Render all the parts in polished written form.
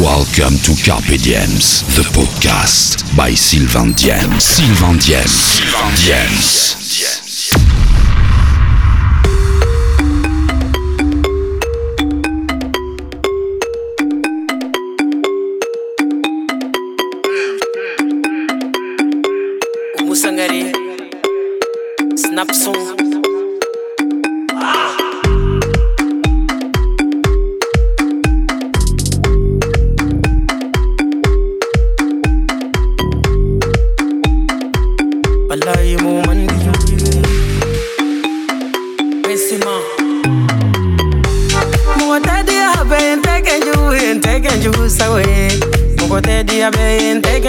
Welcome to Carpediem's, the podcast by Sylvain Diem. Sylvain Diem. Sylvain Diem. Take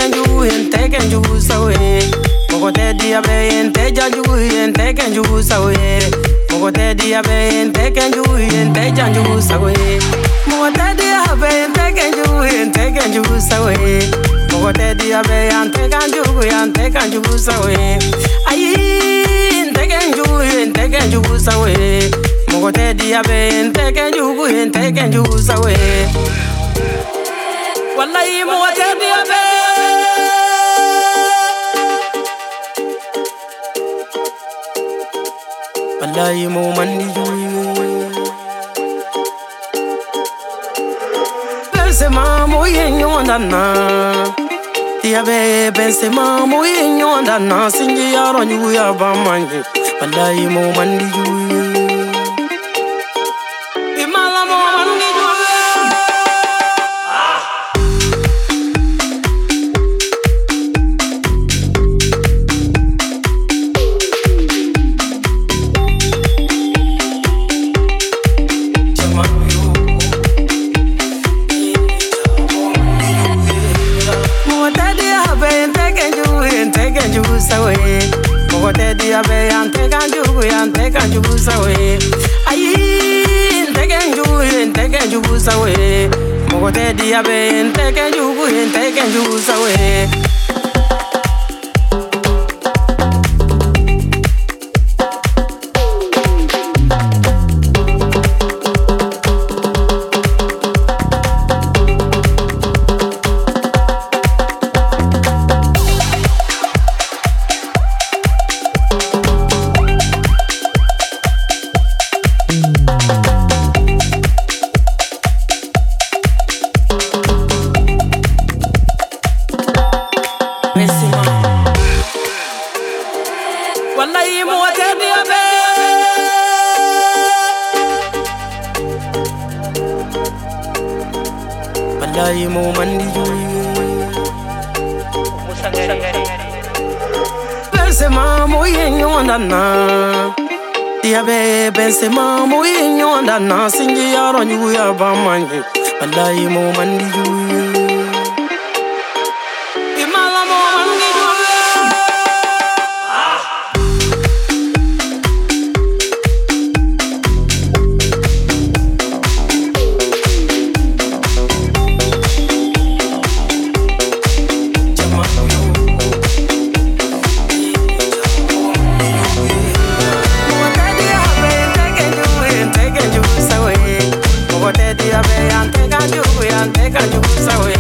a juice away.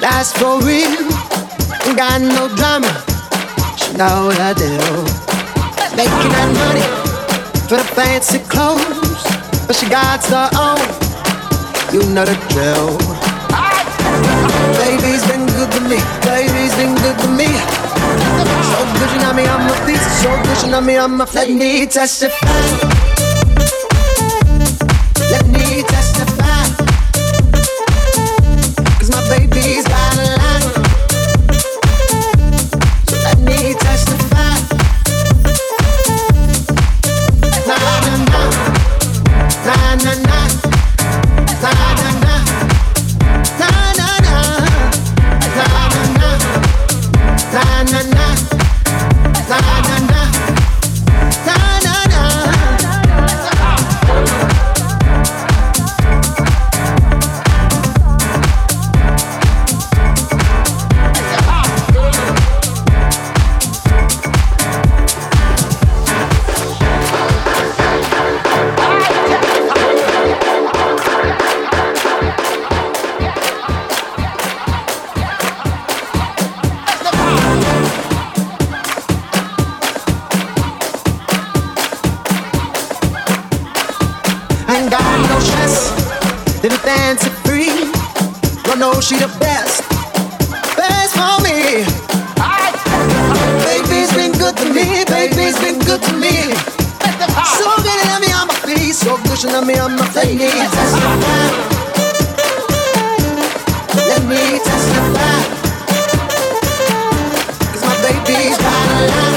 That's for real. Got no drama. She know the deal. Making that money for the fancy clothes, but she got her own. You know the drill. Baby's been good to me. Baby's been good to me. So good you know me, I'm a piece. So good you know me, I'm a flat. Let me testify. Let me testify, 'cause my baby's got a lot. So let me testify. Na na na, na na na, na na na, na na na, na na na, na na na. She the best, best for me. Baby's been good to me, baby's been good to me. So good to have me on my feet, so good to have me on my feet. Let me testify, 'cause my baby's got a lot.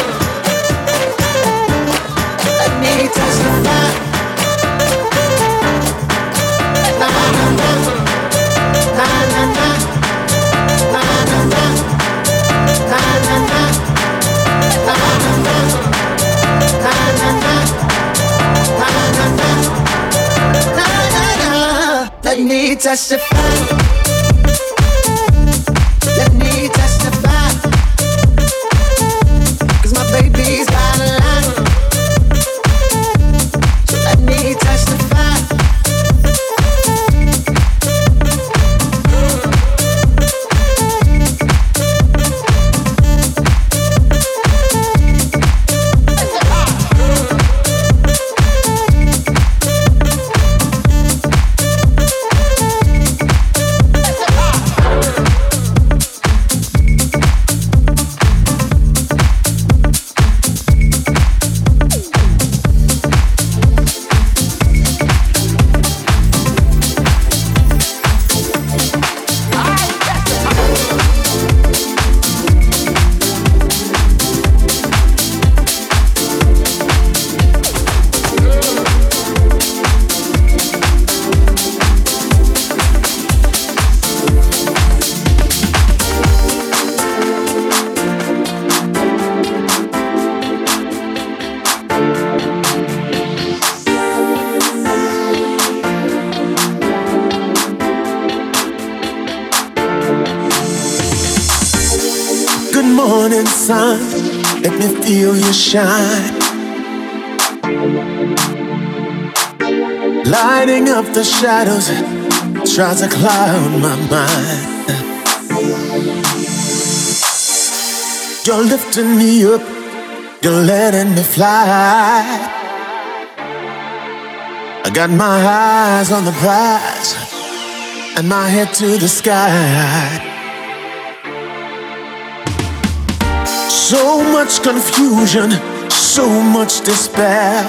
Let me testify. Let me testify. Shine, lighting up the shadows, tries to cloud my mind. You're lifting me up, you're letting me fly. I got my eyes on the prize and my head to the sky. So much confusion, so much despair.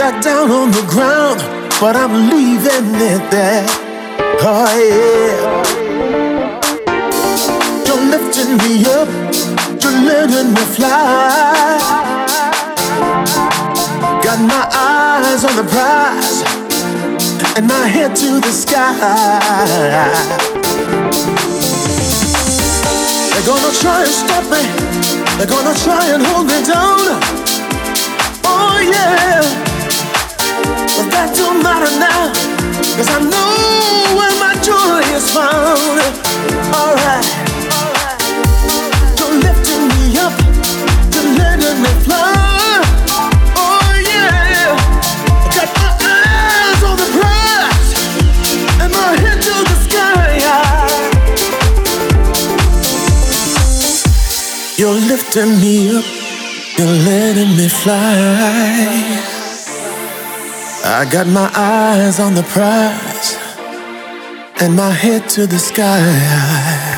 Back down on the ground, but I'm leaving it there. Oh yeah. You're lifting me up, you're letting me fly. Got my eyes on the prize and my head to the sky. They're gonna try and stop me, they're gonna try and hold me down. Oh yeah, but that don't matter now, 'cause I know where my joy is found. Alright, you're lifting me up, you're letting me fly. Oh yeah, I got my eyes on the You're letting me fly. I got my eyes on the prize and my head to the sky.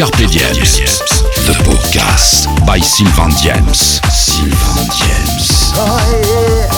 Carpediem, the podcast by Sylvain Diem. Sylvain Diem. Oh, yeah.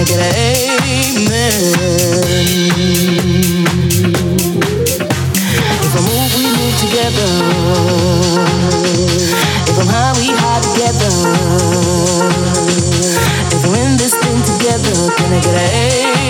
I get an amen? If I move, we move together. If I'm high, we high together. If we're in this thing together, can I get an amen?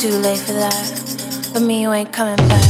Too late for that, but me, you ain't coming back.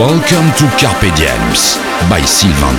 Welcome to Carpediem's by Sylvain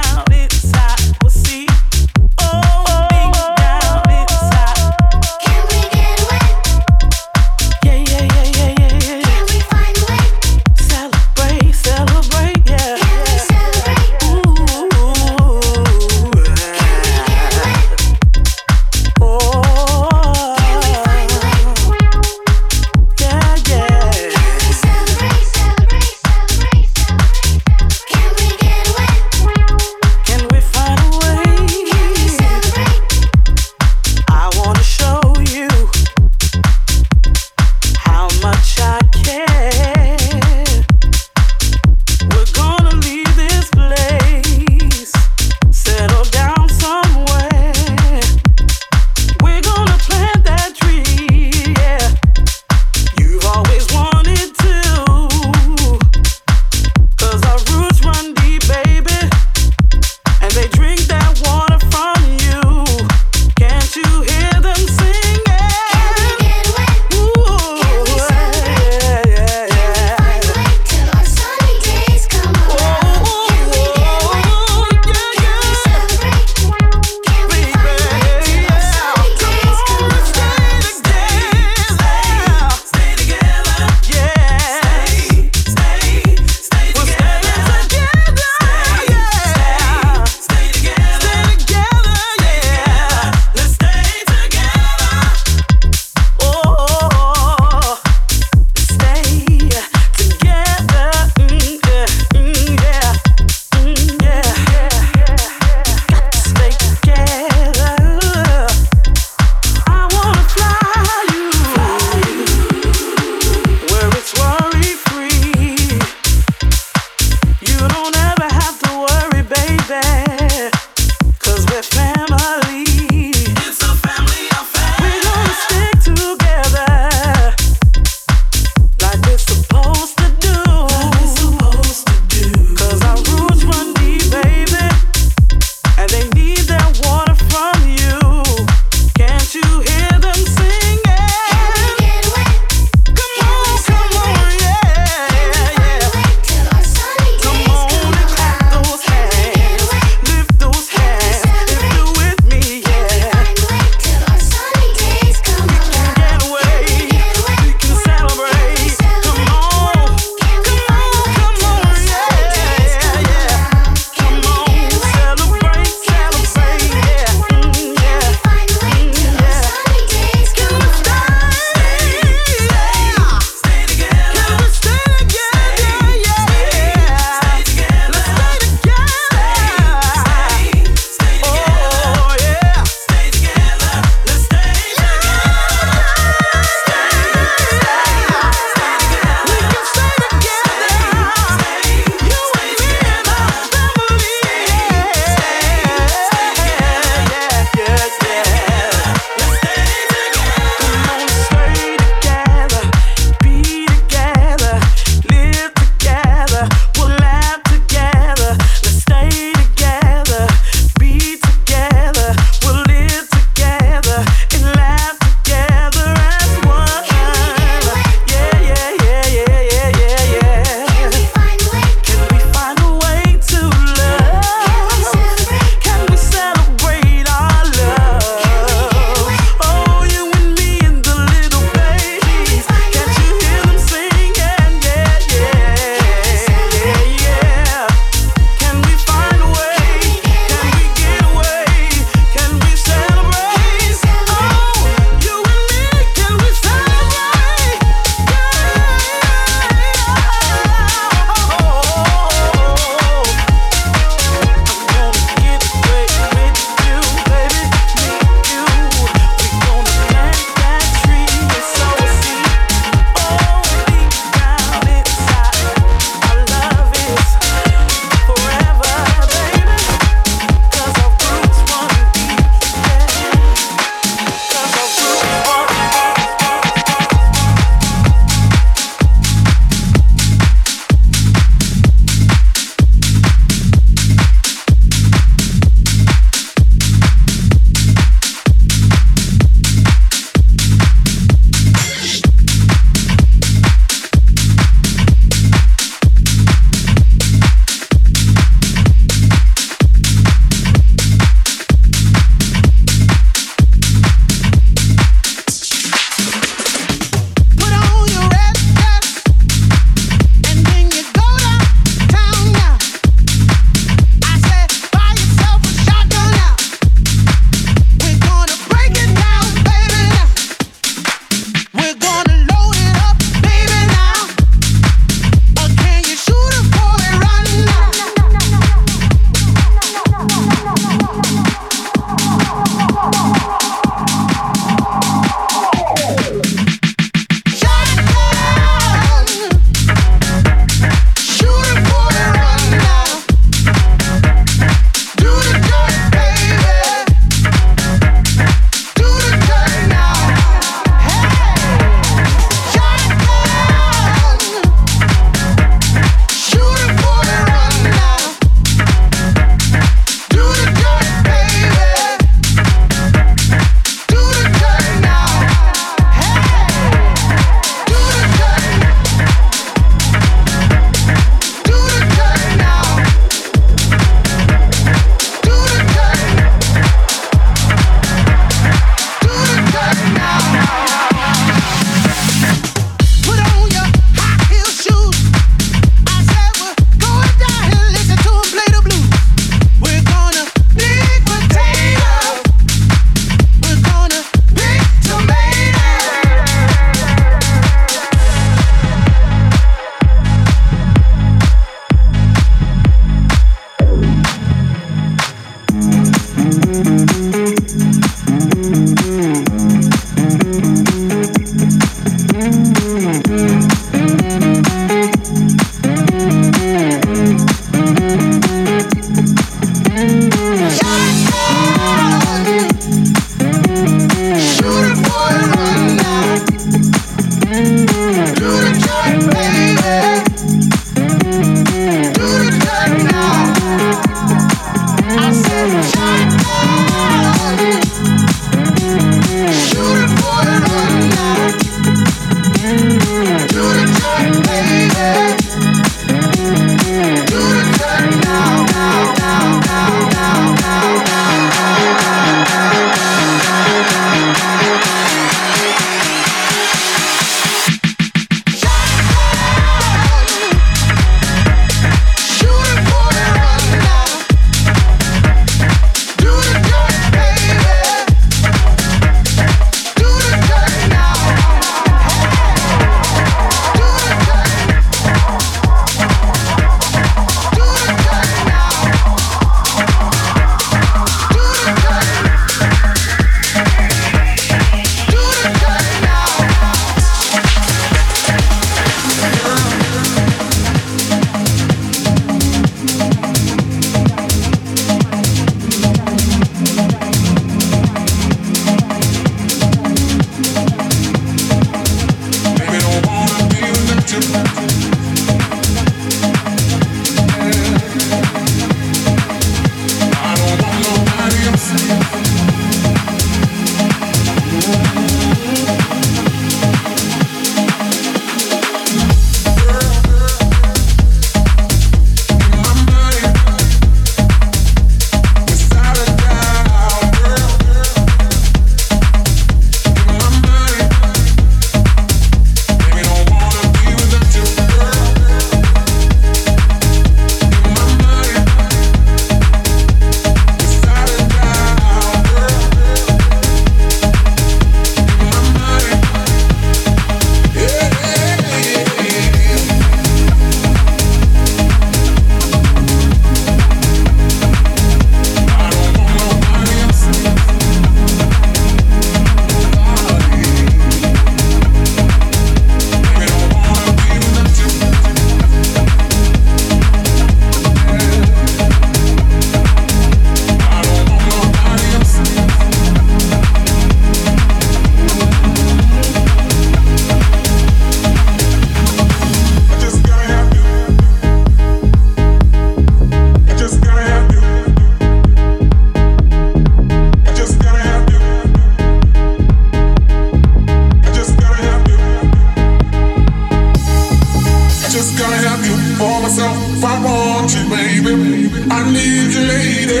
just gotta have you for myself. I want you, baby. I need you, lady.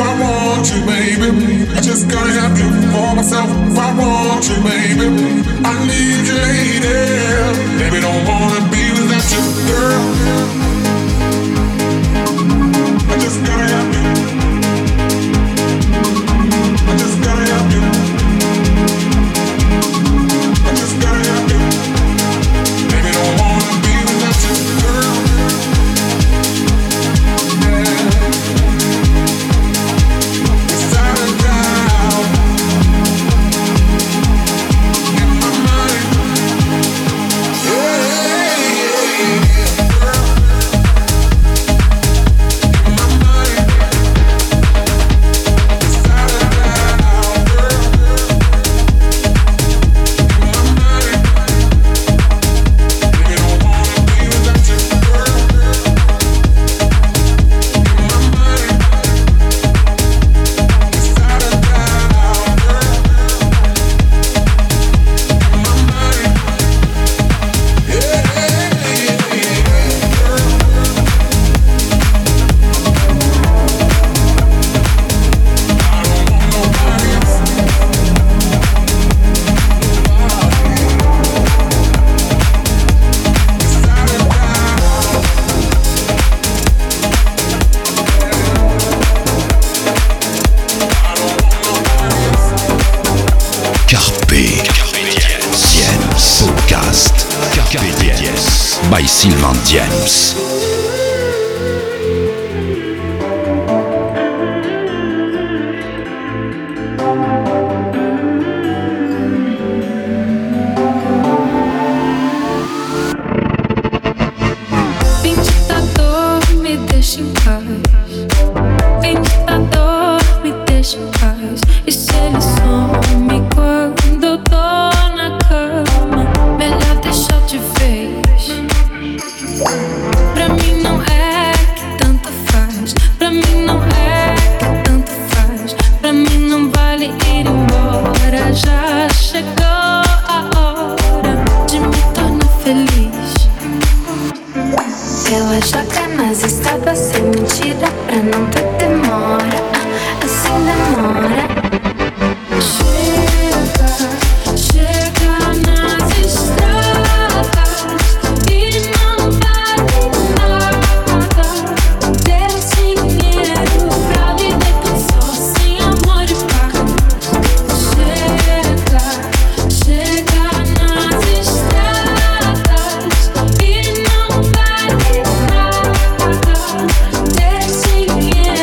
I want you, baby. I just gotta have you for myself. I want you, baby. I need you, lady. Baby, don't wanna be without you, girl. I just gotta have you. I just gotta have you. I just gotta have you. Baby, don't wanna be without you, girl. It's out of doubt. In my mind. In my mind. It's out of doubt, girl. In my mind. Baby, don't wanna be without you, girl. In my mind. It's out of doubt, girl. In my mind. Girl. I don't want nobody else. It's out of doubt. I don't want nobody else. Carpediem Podcast. Carpediem by Sylvain Diem. Ventilador, me deixa em paz. Ventilador, me deixa em paz. E se ele some quando eu tô na cama, melhor deixar de vez. Pra mim não é que tanto faz. Pra mim não é que tanto faz. Pra mim não vale ir embora. Já chegou a hora de me tornar feliz. Ela joga nas estradas sem mentira, pra não ter demora. Assim demora. Chega, chega nas estradas e não vale nada. Ter dinheiro pra viver tão só sem amor e paz. Chega, chega nas estradas e não vale nada. Ter dinheiro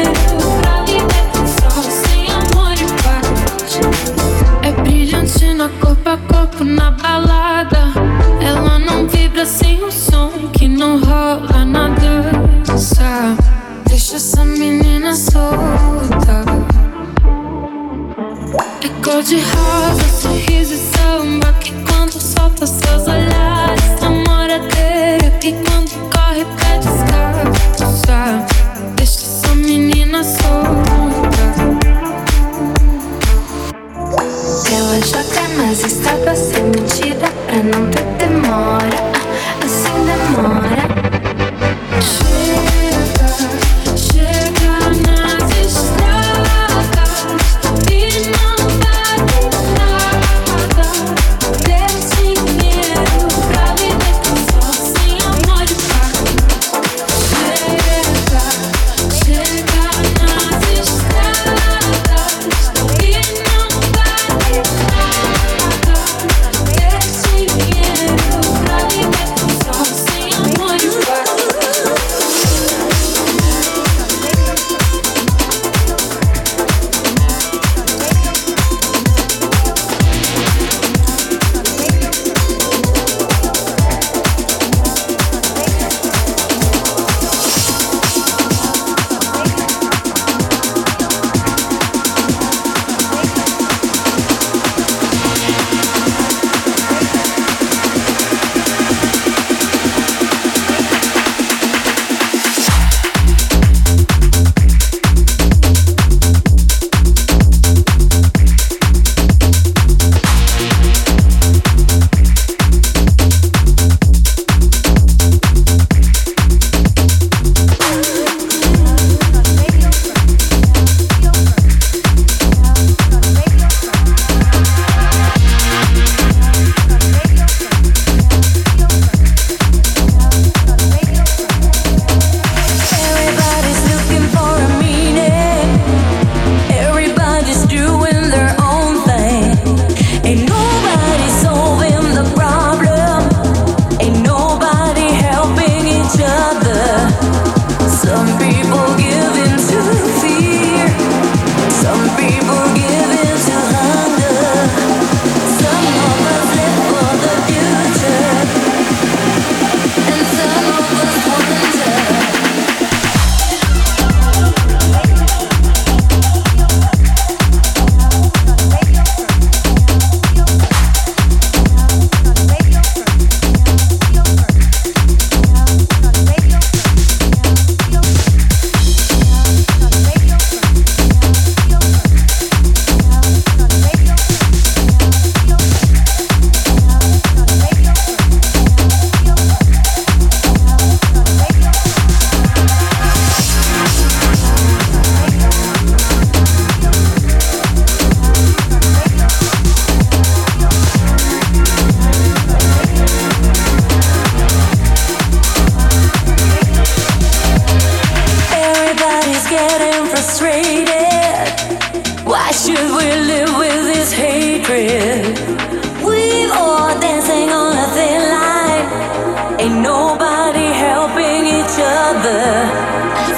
Ain't nobody helping each other.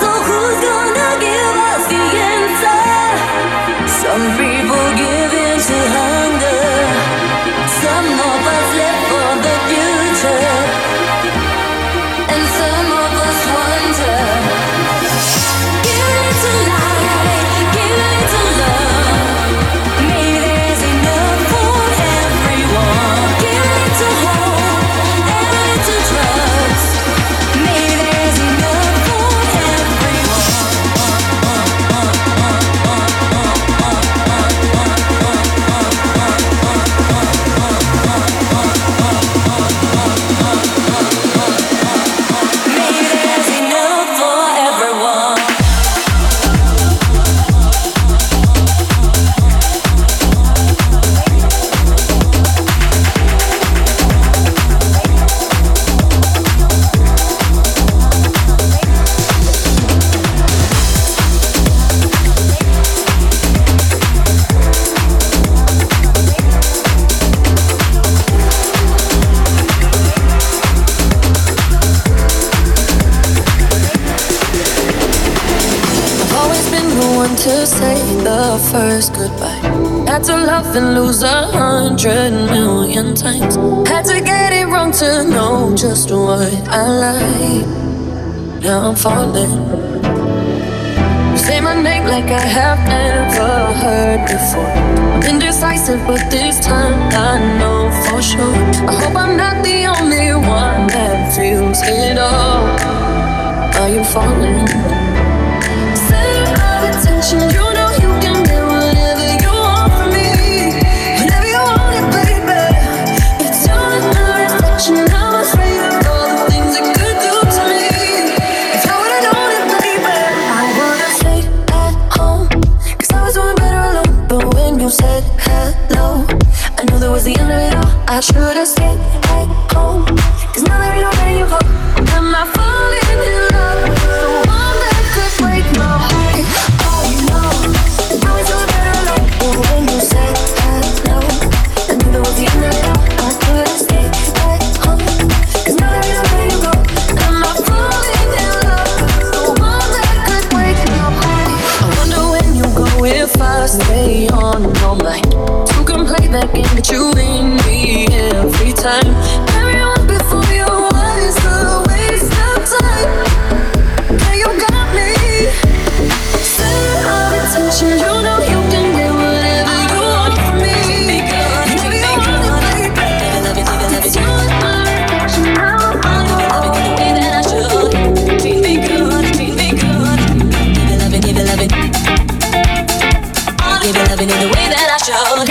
So who's gonna give us the answer? Some people give in to hunger. Some of us live for the future. And some of us wonder. Give it to light, give it to love. Maybe there's enough for everyone. Give it to hope. First goodbye. Had to love and lose 100 million times. Had to get it wrong to know just what I like. Now I'm falling. Say my name like I have never heard before. I'm indecisive, but this time I know for sure. I hope I'm not the only one that feels it all. Are you falling? Say you have attention, you know you can do. I should've stayed at home, 'cause now there ain't nobody you call. Am I falling in love with the one that could break my heart? Oh no, it's always a better life. But when you said hello, I knew there was the end of it all. I could've stayed at home, 'cause now there ain't nobody you call. Am I falling in love with the one that could break my heart? I wonder when you go if I stay on your mind. You can play that game that you win me every time. Everyone before you, what is the waste of time? Yeah, you got me. Say I'm attention, you know you can get whatever you want from me. Maybe you want to play back. It's your attention, now I know the way that I should. Treat me good, treat me good. Give it, love it, give it, love it. Give it, love it in the way that I should.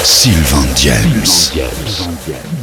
Sylvain Diem.